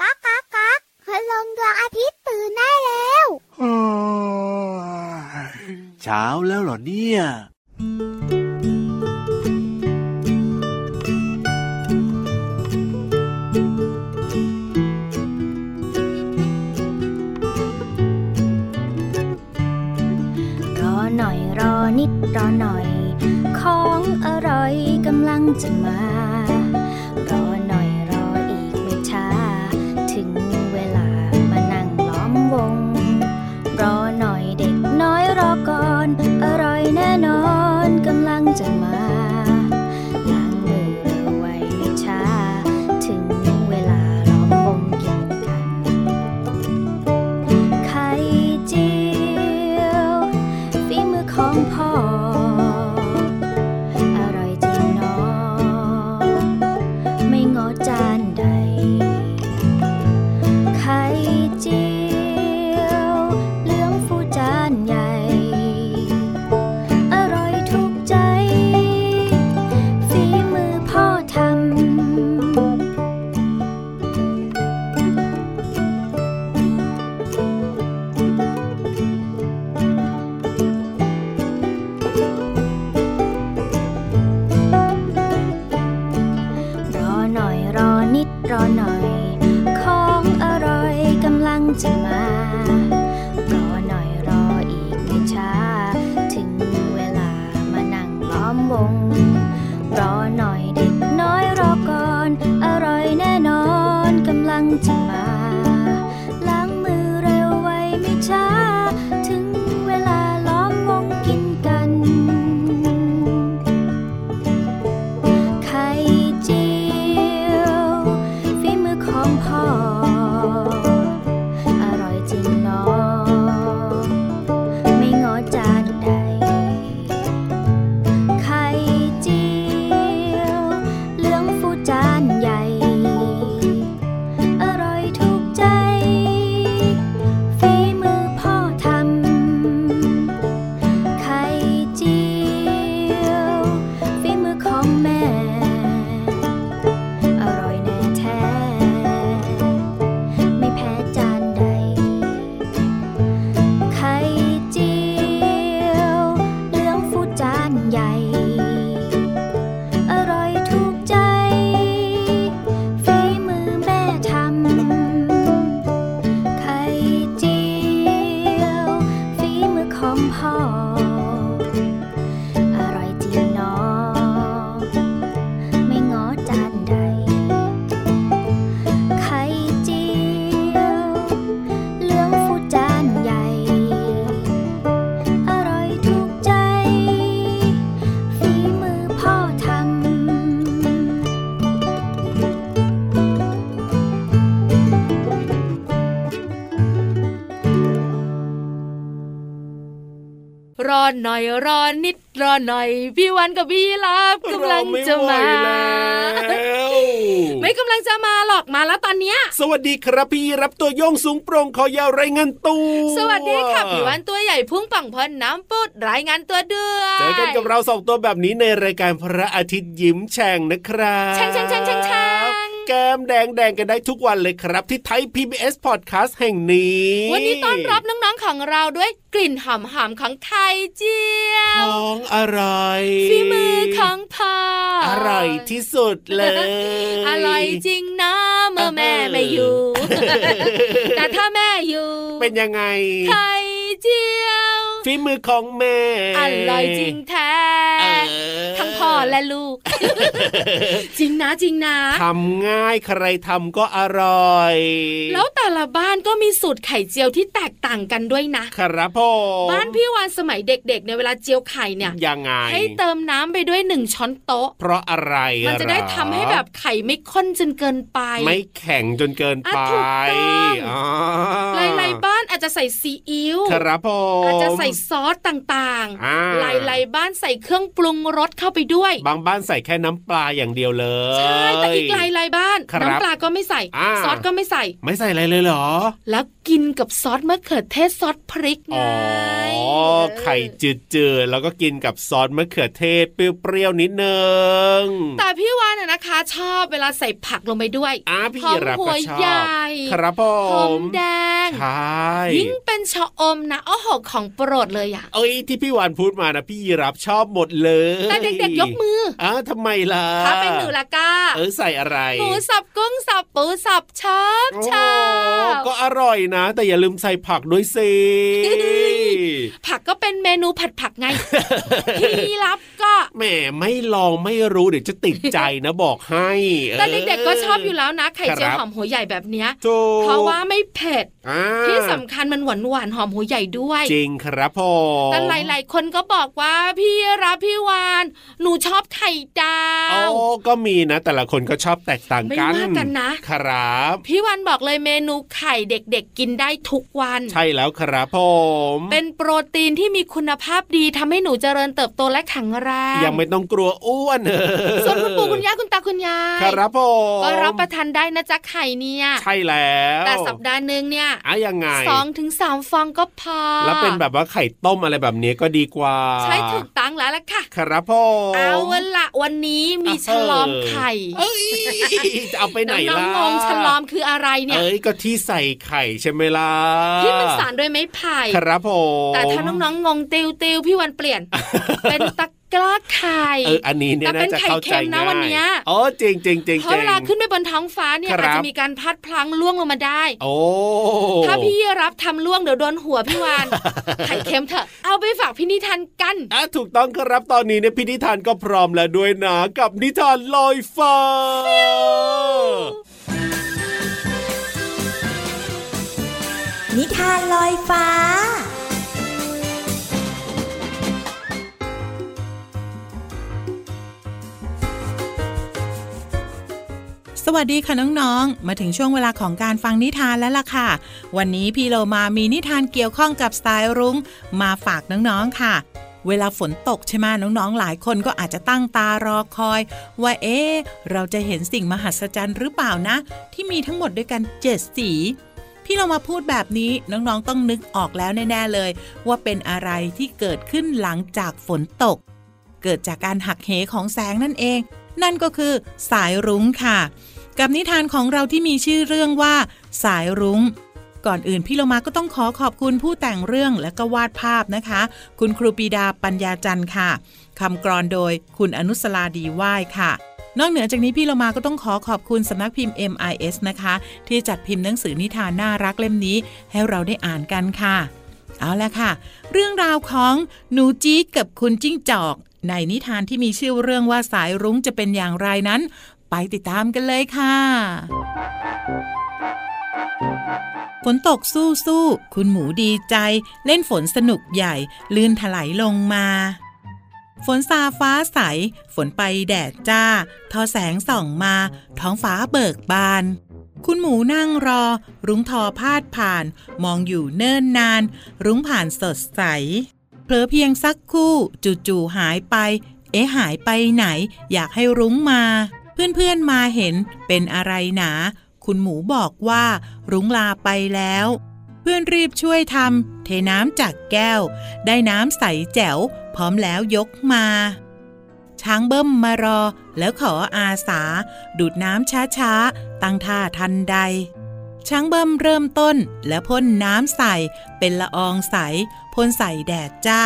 ก๊ากๆก๊ากพระลงดวงอาทิตย์ตื่นได้แล้วเช้าแล้วเหรอเนี่ยนิดรอหน่อยของอร่อยกำลังจะมารอหน่อยรออีกไม่ช้าถึงเวลามานั่งล้อมวงรอหน่อยเด็กน้อยรอก่อนอร่อยแน่นอนกำลังจะมาล้างมือเอาไว้ไม่ช้าถึงเวลาล้อมวงกินกันไข่เจียวฝีมือของพ่อรอหน่อยรอนิดรอหน่อยพี่วันกับพี่รับกำลังจะมาไม่กำลังจะมาหรอกมาแล้วตอนเนี้ยสวัสดีครับพี่รับตัวโยงสูงโปร่งคอยาวรายงานตัวสวัสดีค่ะพี่วันตัวใหญ่พุ่งป่องพอนน้ำปุดรายงานตัวด้วยเจอกันกับเราสองตัวแบบนี้ในรายการพระอาทิตย์ยิ้มแฉ่งนะครับแฉ่งแฉ่งแฉ่งแฉ่งแก้มแดงๆกันได้ทุกวันเลยครับที่ไทย PBS Podcast แห่งนี้วันนี้ต้อนรับน้องๆของเราด้วยกลิ่นหอมๆของไข่เจียวของอร่อยฝีมือของพ่ออร่อยที่สุดเลยอร่อยจริงนะเมื่อแม่ไม่อยู่ แต่ถ้าแม่อยู่เป็นยังไงไข่เจียวฝีมือของแม่อร่อยจริงแท้ทั้งพ่อและลูก จริงนะจริงนะทำง่ายใครทำก็อร่อยแล้วแต่ละบ้านก็มีสูตรไข่เจียวที่แตกต่างกันด้วยนะครับพ่อบ้านพี่วานสมัยเด็กๆในเวลาเจียวไข่เนี่ยยังไงให้เติมน้ำไปด้วย1ช้อนโต๊ะเพราะอะไรมันจะได้ทำให้แบบไข่ไม่ข้นจนเกินไปไม่แข็งจนเกินไปถูกต้องหลายๆบ้าน อาจจะใส่ซีอิ๊วครับผมอาจจะใส่ซอสต่างๆหลายๆบ้านใส่เครื่องปรุงรสเข้าไปด้วยบางบ้านใส่แค่น้ำปลาอย่างเดียวเลยใช่แต่อีกหลายๆบ้านน้ำปลาก็ไม่ใส่ซอสก็ไม่ใส่ไม่ใส่อะไรเลยเหรอแล้วกินกับซอสมะเขือเทศซอสพริกไงอ๋อไข่จืดๆแล้วก็กินกับซอสมะเขือเทศเปรี้ยวๆนิดนึงแต่พี่วานน่ะนะคะชอบเวลาใส่ผักลงไปด้วยหอมหัวใหญ่ครับผมหอมแดงใช่ยิ่งเป็นชะอมนะโอ้โหของโปรดเลยอ่ะเอ้ยที่พี่วานพูดมานะพี่รับชอบหมดเลยแต่เด็กๆยกมือทำไมล่ะถ้าเป็นหนูละก้าใส่อะไรหมูสับกุ้งสับปูสับชอบชอบก็อร่อยนะแต่อย่าลืมใส่ผักด้วยสิผักก็เป็นเมนูผัดผักไงพี่รับก็แหมไม่ลองไม่รู้เดี๋ยวจะติดใจนะบอกให้แต่เด็กๆก็ชอบอยู่แล้วนะไข่เจียวหอมหัวใหญ่แบบเนี้ยเพราะว่าไม่เผ็ดที่สำคัญมันหวานๆหอมหัวใหญ่ด้วยจริงครับพ่อแต่หลายๆคนก็บอกว่าพี่รับพี่วานหนูชอบไข่ดาวอ๋อก็มีนะแต่ละคนก็ชอบแตกต่างกันไม่มากกันนะครับพี่วานบอกเลยเมนูไข่เด็กๆกินได้ทุกวันใช่แล้วครับผมเป็นโปรตีนที่มีคุณภาพดีทำให้หนูเจริญเติบโตและแข็งแรงยังไม่ต้องกลัวอ้วนส่วนคุณปู่คุณย่าคุณตาคุณยายครับผมก็รับประทานได้นะจ๊ะไข่เนี่ยใช่แล้วแต่สัปดาห์นึงเนี่ยยังไง 2-3 ฟองก็พอแล้วเป็นแบบว่าไข่ต้มอะไรแบบนี้ก็ดีกว่าใช่ถูกตั้งแล้วล่ะค่ะครับผมเอาละวันนี้มีฉลอมไข่จะเอาไปไหนล่ะงงฉลอมคืออะไรเนี่ยเอ้ยก็ที่ใส่ไข่ใช่ไหมล่ะที่มันสานด้วยไม้ไผ่ครับผมแต่ถ้าน้องๆงงติวๆพี่วันเปลี่ยนเป็นตะกร้าไข่อันนี้เนี่ยน่าจะเข้าใจนะวันนี้อ๋อจริงจริงจริงเพราะเวลาขึ้นไปบนท้องฟ้าเนี่ยอาจจะมีการพัดพลังล่วงลงมาได้โอ้ถ้าพี่รับทำล่วงเดี๋ยวโดนหัวพี่วานไข่เค็มเถอะเอาไปฝากพี่นิทานกันถูกต้องครับตอนนี้เนี่ยพี่นิทานก็พร้อมแล้วด้วยนะกับนิทานลอยฟ้านิทานลอยฟ้าสวัสดีค่ะน้องๆมาถึงช่วงเวลาของการฟังนิทานแล้วล่ะค่ะวันนี้พี่โลมามีนิทานเกี่ยวข้องกับสายรุ้งมาฝากน้องๆค่ะเวลาฝนตกใช่ไหมน้องๆหลายคนก็อาจจะตั้งตารอคอยว่าเอ๊ะเราจะเห็นสิ่งมหัศจรรย์หรือเปล่านะที่มีทั้งหมดด้วยกัน7สีพี่โลมาพูดแบบนี้น้องๆต้องนึกออกแล้วแน่ๆเลยว่าเป็นอะไรที่เกิดขึ้นหลังจากฝนตกเกิดจากการหักเหของแสงนั่นเองนั่นก็คือสายรุ้งค่ะกับนิทานของเราที่มีชื่อเรื่องว่าสายรุ้งก่อนอื่นพี่โลมาก็ต้องขอบคุณผู้แต่งเรื่องและก็วาดภาพนะคะคุณครูปีดาปัญญาจันทร์ค่ะคำกรอนโดยคุณอนุสราดีว่ายค่ะนอกเหนือจากนี้พี่โลมาก็ต้องขอบคุณสำนักพิมพ์ MIS นะคะที่จัดพิมพ์หนังสือนิทานน่ารักเล่มนี้ให้เราได้อ่านกันค่ะเอาล่ะค่ะเรื่องราวของหนูจี๊ดกับคุณจิ้งจอกในนิทานที่มีชื่อเรื่องว่าสายรุ้งจะเป็นอย่างไรนั้นไปติดตามกันเลยค่ะฝนตกสู้ๆคุณหมูดีใจเล่นฝนสนุกใหญ่ลื่นถลายลงมาฝนซาฟ้าใสฝนไปแดดจ้าทอแสงส่องมาท้องฟ้าเบิกบานคุณหมูนั่งรอรุ้งทอพาดผ่านมองอยู่เนิ่นนานรุ้งผ่านสดใสเผลอเพียงสักคู่จู่ๆหายไปเอ๊ะหายไปไหนอยากให้รุ้งมาเพื่อนๆมาเห็นเป็นอะไรหนาคุณหมูบอกว่ารุ้งลาไปแล้วเพื่อนรีบช่วยทำเทน้ำจากแก้วได้น้ำใสแจ๋วพร้อมแล้วยกมาช้างเบิ้มมารอแล้วขออาสาดูดน้ำช้าๆตั้งท่าทันใดช้างเบิ้มเริ่มต้นแล้วพ่นน้ำใสเป็นละอองใสพ่นใสแดดจ้า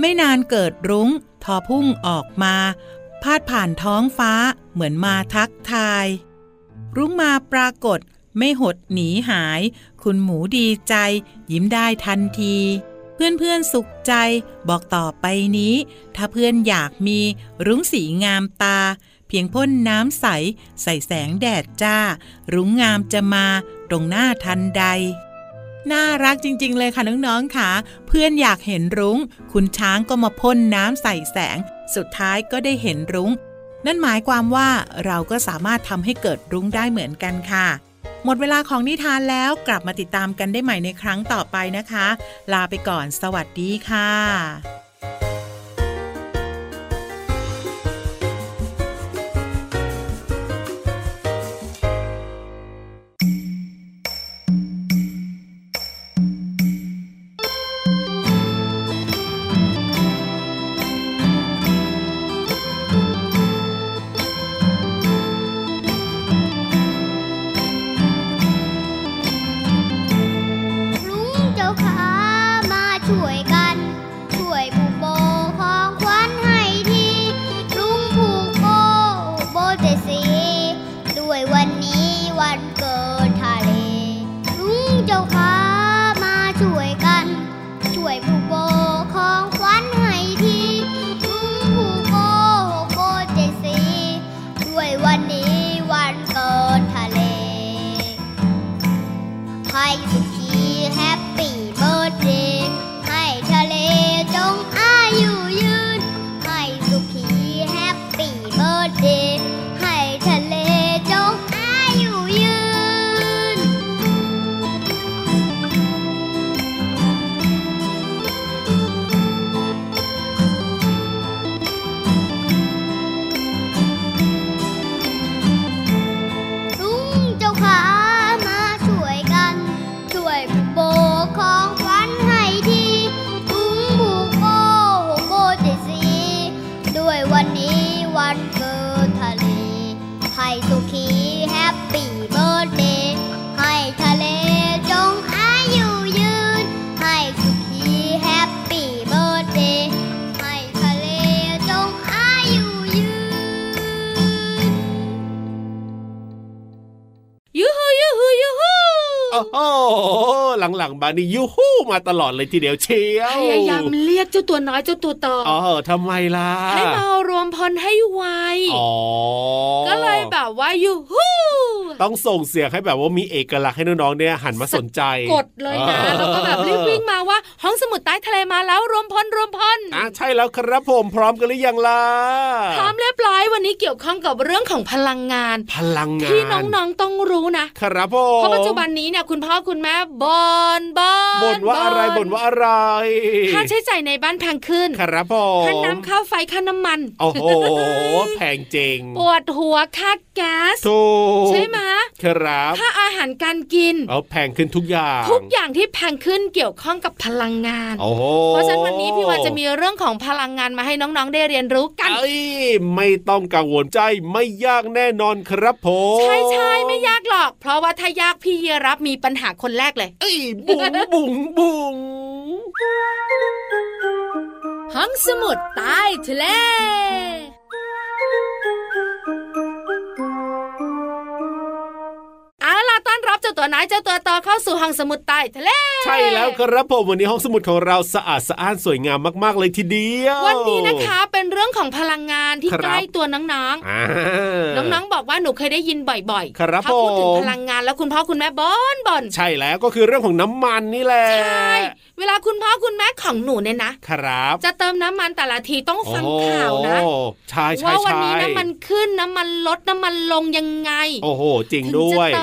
ไม่นานเกิดรุ้งทอพุ่งออกมาพาดผ่านท้องฟ้าเหมือนมาทักทายรุ้งมาปรากฏไม่หดหนีหายคุณหมูดีใจยิ้มได้ทันทีเพื่อนๆสุขใจบอกต่อไปนี้ถ้าเพื่อนอยากมีรุ้งสีงามตาเพียงพ่นน้ำใสใส่แสงแดดจ้ารุ้งงามจะมาตรงหน้าทันใดน่ารักจริงๆเลยค่ะน้องๆค่ะเพื่อนอยากเห็นรุ้งคุณช้างก็มาพ่นน้ำใส่แสงสุดท้ายก็ได้เห็นรุ้งนั่นหมายความว่าเราก็สามารถทำให้เกิดรุ้งได้เหมือนกันค่ะ หมดเวลาของนิทานแล้วกลับมาติดตามกันได้ใหม่ในครั้งต่อไปนะคะลาไปก่อนสวัสดีค่ะหลังๆมานี่ยูฮู้มาตลอดเลยทีเดียวเชียวพยายามเรียกเจ้าตัวน้อยเจ้าตัวต่ออ๋อทำไมล่ะให้มารวมพลให้ไวอ๋อก็เลยแบบว่ายูฮู้ต้องส่งเสียงให้แบบว่ามีเอกลักษณ์ให้น้องๆเนี่ยหันมาสนใจกดเลยนะแล้วก็แบบรีบวิ่งมาว่าห้องสมุดใต้ทะเลมาแล้วรวมพลใช่แล้วครับผมพร้อมกันหรือยังล่ะพร้อมเรียบร้อยวันนี้เกี่ยวข้องกับเรื่องของพลังงานที่น้องๆต้องรู้นะครับผมเพราะปัจจุบันนี้เนี่ยคุณพ่อคุณแม่บ่นว่าอะไรค่าใช้จ่ายในบ้านแพงขึ้นครับผมค่าน้ำค่าไฟค่าน้ำมันโอ้โหแพงจริงปวดหัวค่าแก๊สถูกใช่ไหมครับค่าอาหารการกินเอาแพงขึ้นทุกอย่างที่แพงขึ้นเกี่ยวข้องกับพลังงานโอ้โหเพราะฉะนั้นวันนี้พี่วันจะมีเรื่องของพลังงานมาให้น้องๆได้เรียนรู้กันไม่ต้องกังวลใจไม่ยากแน่นอนครับผมใช่ไม่ยากหรอกเพราะว่าถ้ายากพี่รับมีปัญหาคนแรกเลยบุ๋งห้องสมุดใต้ทะเลเอาล่ะต้อนรับเจ้าตัวน้อยเจ้าตัวต่อเข้าสู่ห้องสมุดใต้ทะเลใช่แล้วครับผมวันนี้ห้องสมุดของเราสะอาดสะอ้านสวยงามมากๆเลยทีเดียววันนี้นะคะเป็นเรื่องของพลังงานที่ใกล้ตัวน้องๆบอกว่าหนูเคยได้ยินบ่อยๆถ้าพูดถึงพลังงานแล้วคุณพ่อคุณแม่บ่นใช่แล้วก็คือเรื่องของน้ำมันนี่แหละใช่เวลาคุณพ่อคุณแม่ของหนูเนี่ยนะครับจะเติมน้ำมันแต่ละทีต้องฟังข่าวนะใช่ว่าวันนี้น้ำมันขึ้นน้ำมันลดน้ำมันลงยังไงโอ้โหจริงด้วยค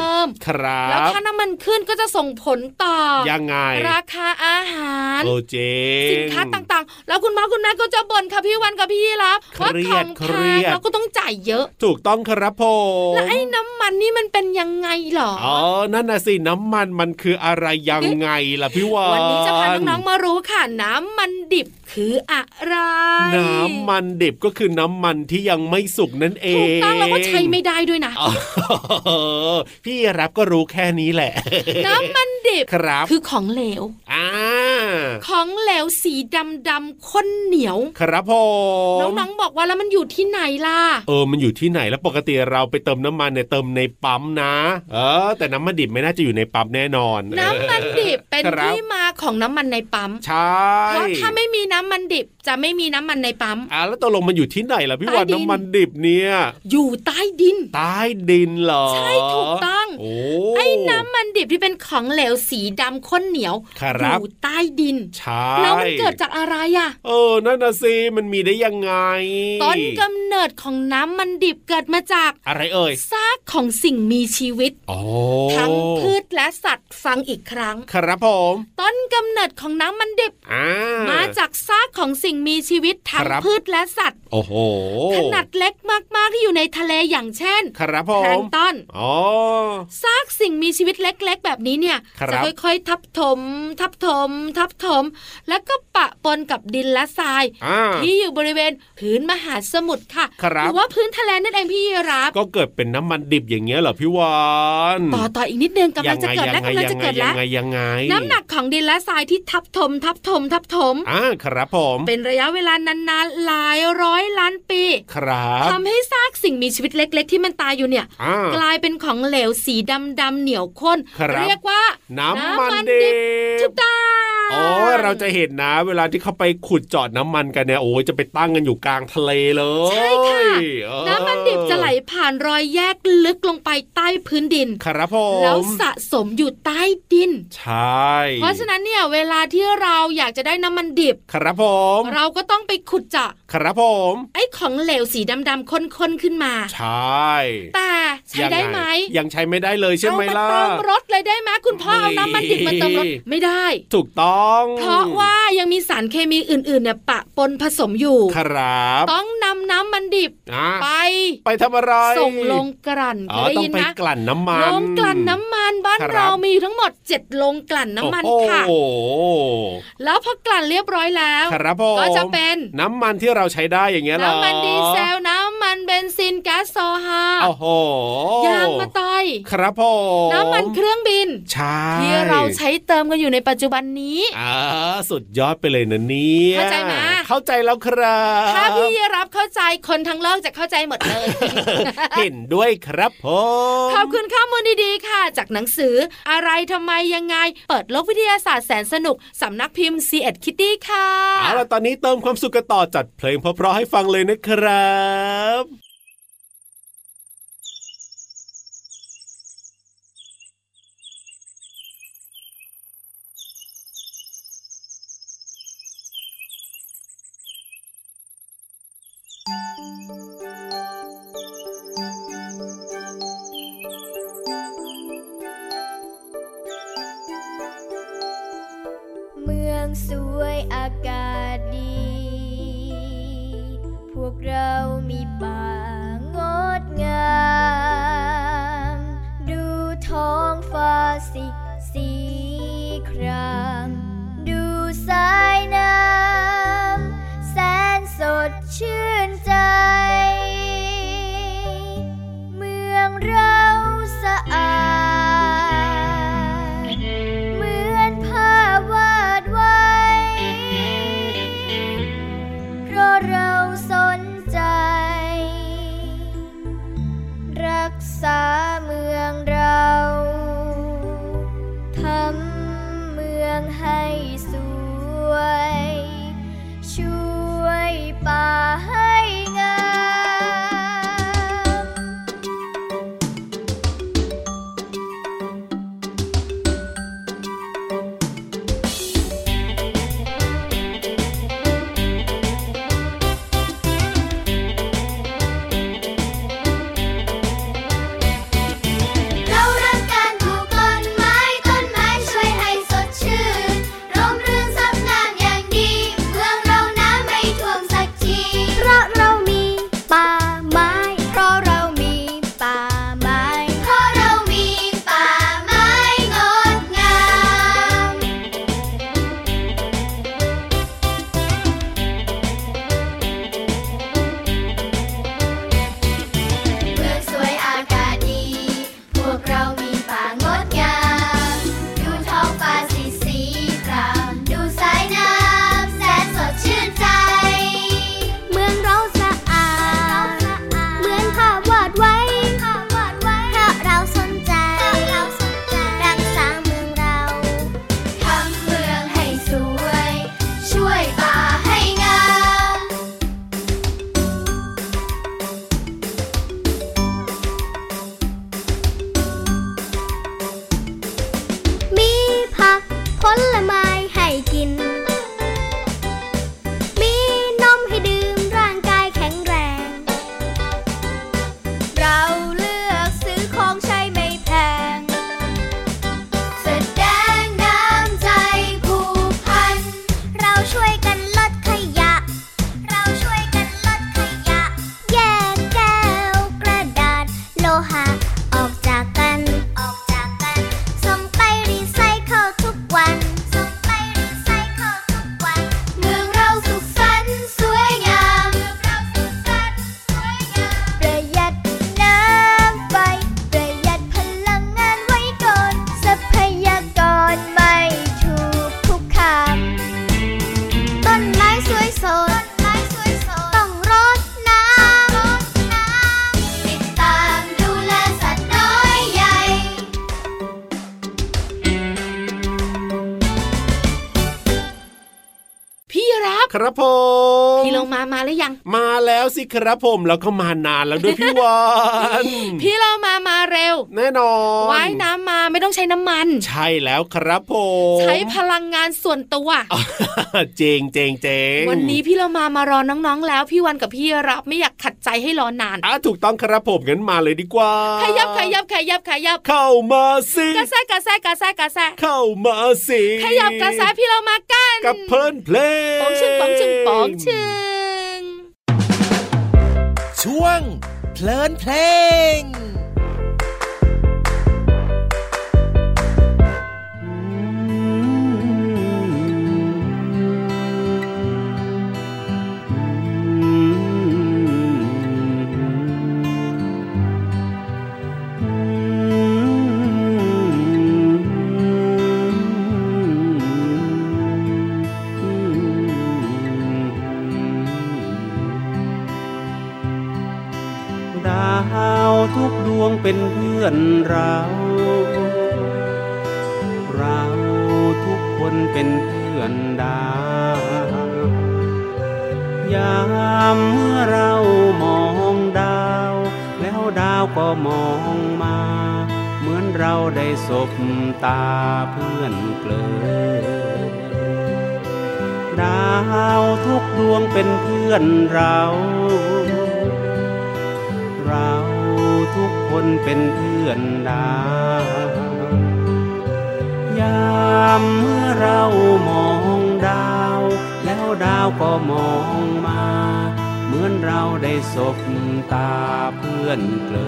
รับแล้วถ้าน้ำมันขึ้นก็จะส่งผลต่อยังไงราคาอาหารสินค้าต่างๆแล้วคุณพ่อคุณแม่ก็จะบ่นค่ะพี่วันกับพี่รับว่าของแพงเราก็ต้องจ่ายเยอะถูกต้องครับผมแล้วไอ้น้ำมันนี่มันเป็นยังไงหรออ๋อนั่นน่ะสิน้ำมันมันคืออะไรยังไงล่ะพี่วันวันนี้จะพาน้องๆมารู้ค่ะน้ำมันดิบคืออะไรน้ำมันดิบก็คือน้ำมันที่ยังไม่สุกนั่นเองถูกต้องแล้วก็ใช้ไม่ได้ด้วยนะพี่รับก็รู้แค่นี้แหละน้ำมันดิบครับคือของเหลวของเหลวสีดำๆข้นเหนียวครับผมน้องๆบอกว่าแล้วมันอยู่ที่ไหนล่ะมันอยู่ที่ไหนแล้วปกติเราไปเติมน้ำมันเนี่ยเติมในปั๊มนะแต่น้ำมันดิบไม่น่าจะอยู่ในปั๊มแน่นอนน้ำมันดิบเป็นที่มาของน้ำมันในปั๊มใช่เพราะถ้าไม่มีน้ำมันดิบจะไม่มีน้ำมันในปั๊มแล้วตกลงมันอยู่ที่ไหนล่ะพี่วันน้ำมันดิบเนี่ยอยู่ใต้ดินเหรอใช่ถูกต้อง ไอ้น้ำมันดิบที่เป็นของเหลวสีดำข้นเหนียวอยู่ใต้ดินแล้วมันเกิดจากอะไรอ่ะนั่นน่ะสิมันมีได้ยังไงต้นกำเนิดของน้ำมันดิบเกิดมาจากอะไรเอ่ยซากของสิ่งมีชีวิตทั้งพืชและสัตว์ฟังอีกครั้งครับผมต้นกำเนิดของน้ำมันดิบมาจากซากของสิ่งมีชีวิตทั้งพืชและสัตว์โอ้โหขนาดเล็กมากๆที่อยู่ในทะเลอย่างเช่นครับผมแพลงก์ตอนซากสิ่งมีชีวิตเล็กๆแบบนี้เนี่ยจะค่อยๆทับถมแล้วก็ปะปนกับดินและทรายที่อยู่บริเวณพื้นมหาสมุทรค่ะหรือว่าพื้นทะเลนั่นเองพี่รับก็เกิดเป็นน้ำมันดิบอย่างเงี้ยเหรอพี่วานต่ออีกนิดนึงกำลังจะเกิดแล้วน้ำหนักของดินและทรายที่ทับถมครับผมเป็นระยะเวลานานๆหลายร้อยล้านปีทำให้ซากสิ่งมีชีวิตเล็กๆที่มันตายอยู่เนี่ยกลายเป็นของเหลวสีดำๆเหนียวข้นเรียกว่าน้ำมันดิบจุดต้าเราจะเห็นนะเวลาที่เขาไปขุดเจาะน้ำมันกันเนี่ยจะไปตั้งกันอยู่กลางทะเลเลยใช่ค่ะน้ำมันดิบจะไหลผ่านรอยแยกลึกลงไปใต้พื้นดินครับผมแล้วสะสมอยู่ใต้ดินใช่เพราะฉะนั้นเนี่ยเวลาที่เราอยากจะได้น้ำมันดิบครับผมเราก็ต้องไปขุดเจาะครับผมไอ้ของเหลวสีดำๆข้นๆขึ้นมาใช่แต่ใช้ได้ไหมยังใช้ไม่ได้เลยใช่ไหมล่ะเติมรถเลยได้ไหมคุณพ่อเอาน้ำมันดิบมาเติมรถไม่ได้ถูกต้องเพราะว่ายังมีสารเคมีอื่นๆเนี่ยปะปนผสมอยู่ครับต้องนำน้ำมันดิบไปทำอะไรส่งลงกลั่นได้ยินนะกลั่นน้ำมันลงกลั่นน้ำมันบ้านเรามีทั้งหมด7โรงกลั่นน้ำมันค่ะแล้วพอกลั่นเรียบร้อยแล้วก็จะเป็นน้ำมันที่เราใช้ได้อย่างเงี้ยหรอน้ำมันดีเซลน้ำมันเบนซินก๊าซโซฮายางมะตอยครับผมน้ำมันเครื่องบินที่เราใช้เติมกันอยู่ในปัจจุบันนี้สุดยอดไปเลยนะเนี่ยเข้าใจไหมเข้าใจแล้วครับถ้าพี่รับเข้าใจคนทั้งโลกจะเข้าใจหมดเลย เห็นด้วยครับผมขอบคุณข้อมูลดีๆค่ะจากหนังสืออะไรทำไมยังไงเปิดโลกวิทยาศาสตร์แสนสนุกสำนักพิมพ์ C.Ed Kitty ค่ะเอาล่ะตอนนี้เติมความสุขกันต่อจัดเพลงเพราะๆให้ฟังเลยนะครับเมืองสวยอากาศดีพวกเรามีป่างดงามดูท้องฟ้าสีครามดูสายน้ำแสนสดชื่นใจเมืองเราสะอาดเหมือนภาพวาดไว้เพราะเราสนใจ ครับผมพี่โลมามาแล้วยังมาแล้วสิครับผมแล้วก็มานานแล้วด้วยพี่วานพี่โลมามาเร็วแน่นอนว่ายน้ำมาไม่ต้องใช้น้ำมันใช่แล้วครับผมใช้พลังงานส่วนตัวเจ๋งเจ๋งเจ๋งวันนี้พี่โลมามารอน้องๆแล้วพี่วานกับพี่รับไม่อยากขัดใจให้รอนานถูกต้องครับผมงั้นมาเลยดีกว่าขยับขยับขยับขยับเข้ามาสิกระแซะกระแซะกระแซะกระแซะเข้ามาสิขยับกระแซะพี่เรามากันกับเพลินเพลงป๋องชึงป๋องชึงป๋องชึงช่วงเพลินเพลงเป็นเพื่อนเราทุกคนเป็นเพื่อนดาวยามเมื่อเรามองดาวแล้วดาวก็มองมาเหมือนเราได้สบตาเพื่อนเกลอดาวทุกดวงเป็นเพื่อนเราทุกคนเป็นเพื่อนดาวยามเมื่อเรามองดาวแล้วดาวก็มองมาเหมือนเราได้สบตาเพื่อนเกลอ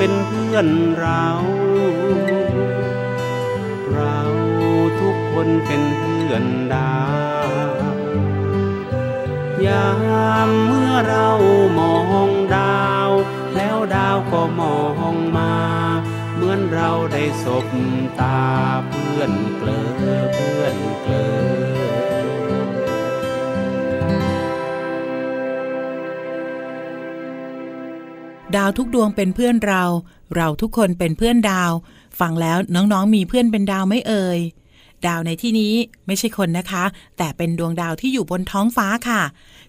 เป็นเพื่อนเราทุกคนเป็นเพื่อนดาวยามเมื่อเรามองดาวแล้วดาวก็มองมาเหมือนเราได้สบตาเพื่อนเกลอเพื่อนเกลอดาวทุกดวงเป็นเพื่อนเราทุกคนเป็นเพื่อนดาวฟังแล้วน้องๆมีเพื่อนเป็นดาวไหมเอ่ยดาวในที่นี้ไม่ใช่คนนะคะแต่เป็นดวงดาวที่อยู่บนท้องฟ้าค่ะ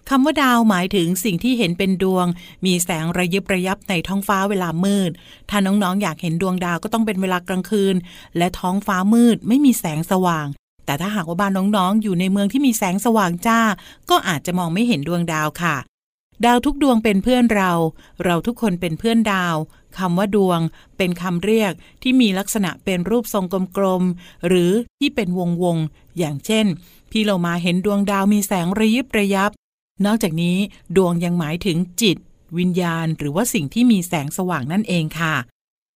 คำว่าดาวหมายถึงสิ่งที่เห็นเป็นดวงมีแสงระยิบระยับในท้องฟ้าเวลามืดถ้าน้องๆอยากเห็นดวงดาวก็ต้องเป็นเวลากลางคืนและท้องฟ้ามืดไม่มีแสงสว่างแต่ถ้าหากว่าบ้านน้องๆอยู่ในเมืองที่มีแสงสว่างจ้าก็อาจจะมองไม่เห็นดวงดาวค่ะดาวทุกดวงเป็นเพื่อนเราทุกคนเป็นเพื่อนดาวคำว่าดวงเป็นคำเรียกที่มีลักษณะเป็นรูปทรงกลมๆหรือที่เป็นวงๆอย่างเช่นพี่เรามาเห็นดวงดาวมีแสงระยิบระยับนอกจากนี้ดวงยังหมายถึงจิตวิญญาณหรือว่าสิ่งที่มีแสงสว่างนั่นเองค่ะ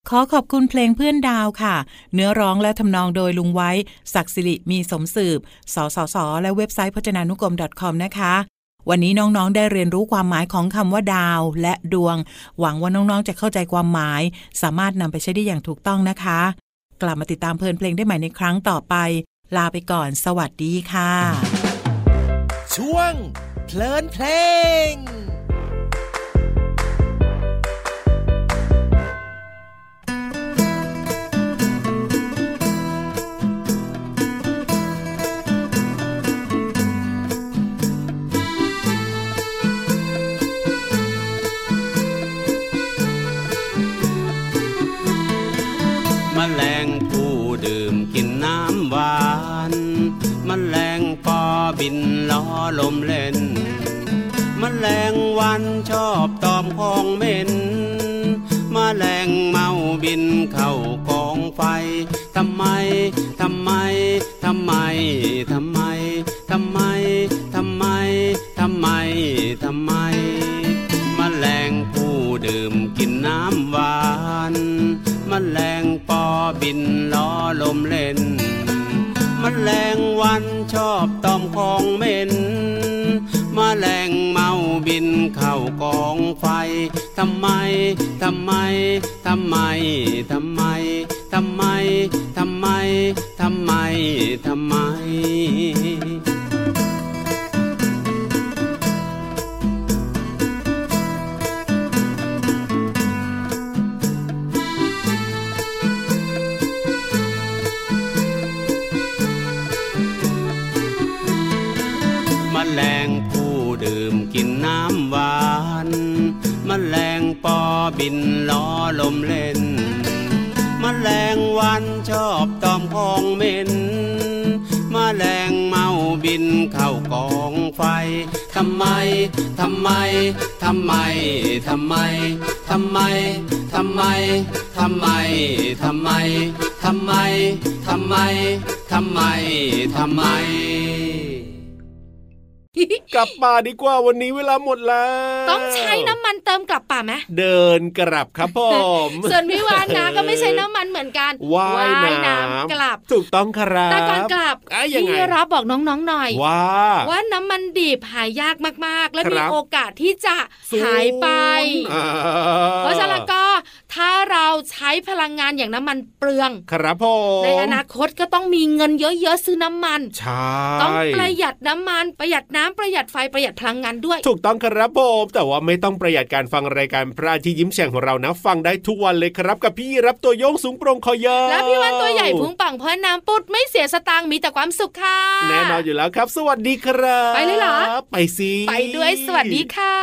ขอขอบคุณเพลงเพื่อนดาวค่ะเนื้อร้องและทำนองโดยลุงไว้ศักดิ์สิริมีสมสืบสสสและเว็บไซต์พจนานุกรม .com นะคะวันนี้น้องๆได้เรียนรู้ความหมายของคำว่าดาวและดวงหวังว่าน้องๆจะเข้าใจความหมายสามารถนำไปใช้ได้อย่างถูกต้องนะคะกลับมาติดตามเพลินเพลงได้ใหม่ในครั้งต่อไปลาไปก่อนสวัสดีค่ะช่วงเพลินเพลงแมลงผู้ดื่มกินน้ำหวานแมลงปอบินล้อลมเล่นแมลงวันชอบตอมของเหม็นแมลงเมาบินเข้ากองไฟทำไมทำไมทำไมทำไมทำไมทำไมทำไมทำไมแมลงผู้ดื่มกินน้ำหวานแมลงปอบินล้อลมเล่นแมลงวันชอบตอมของเหม็นแม แมลงเมาบินเข้ากองไฟทำไมทำไมทำไมทำไมทำไมทำไมทำไมทำไมแมลงผู้ดื่มกินน้ำหวานแมลงปอบินล้อลมเล่นแมลงวันชอบตอมของเหม็นแมลงเมาบินเข้ากองไฟทำไมทำไมทำไมทำไมทำไมทำไมทำไมทำไมทำไมทำไมทำไมทำไมกลับป่าดีกว่าวันนี้เวลาหมดแล้วต้องใช้น้ำมันเติมกลับป่าไหมเดินกลับครับผมส่วนพี่วานนะก็ไม่ใช่น้ำมันเหมือนกันว่ายน้ำกลับถูกต้องครับแต่ก่อนกลับพี่รับบอกน้องๆหน่อยว่าน้ำมันดิบหายากมากๆและมีโอกาสที่จะหายไปเพราะฉะนั้นก็ถ้าเราใช้พลังงานอย่างน้ำมันเปลืองครับผมในอนาคตก็ต้องมีเงินเยอะๆซื้อน้ำมันใช่ต้องประหยัดน้ำมันประหยัดน้ำประหยัดไฟประหยัดพลังงานด้วยถูกต้องครับผมแต่ว่าไม่ต้องประหยัดการฟังรายการพระอาทิตย์ยิ้มแฉ่งของเรานะฟังได้ทุกวันเลยครับกับพี่รับตัวโยงสูงโปร่งคอยาวและพี่วันตัวใหญ่พุงปังเพราะน้ำปุดไม่เสียสตางค์มีแต่ความสุขค่ะแน่นอนอยู่แล้วครับสวัสดีครับไปเลยเหรอไปสิไปด้วยสวัสดีค่ะ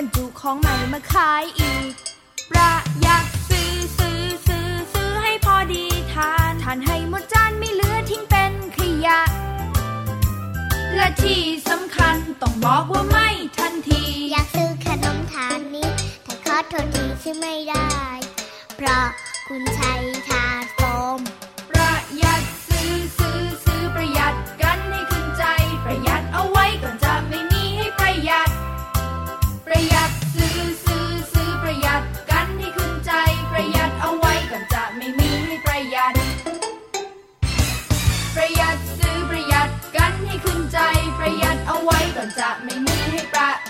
บรรจุของใหม่มาขายอีกประหยัดซื้อให้พอดีทานให้หมดจานไม่เหลือทิ้งเป็นขยะและที่สำคัญต้องบอกว่าไม่ทันทีอยากซื้อขนมทานนี้แต่ขอโทษทีซื้อไม่ได้เพราะคุณใช้ทานโฟมประหยัดซื้อประหยัดกันให้ขึ้นใจประหยัดเอาไว้ก่อนจะไม่มีให้ประหยัดประหยัดซื้อประหยัดกันให้ขึ้นใจประหยัดเอาไว้ก่อนจะไม่มีให้ประหยัดประหยัดซื้อประหยัดกันให้ขึ้นใจประหยัดเอาไว้ก่อนจะไม่มีให้ประ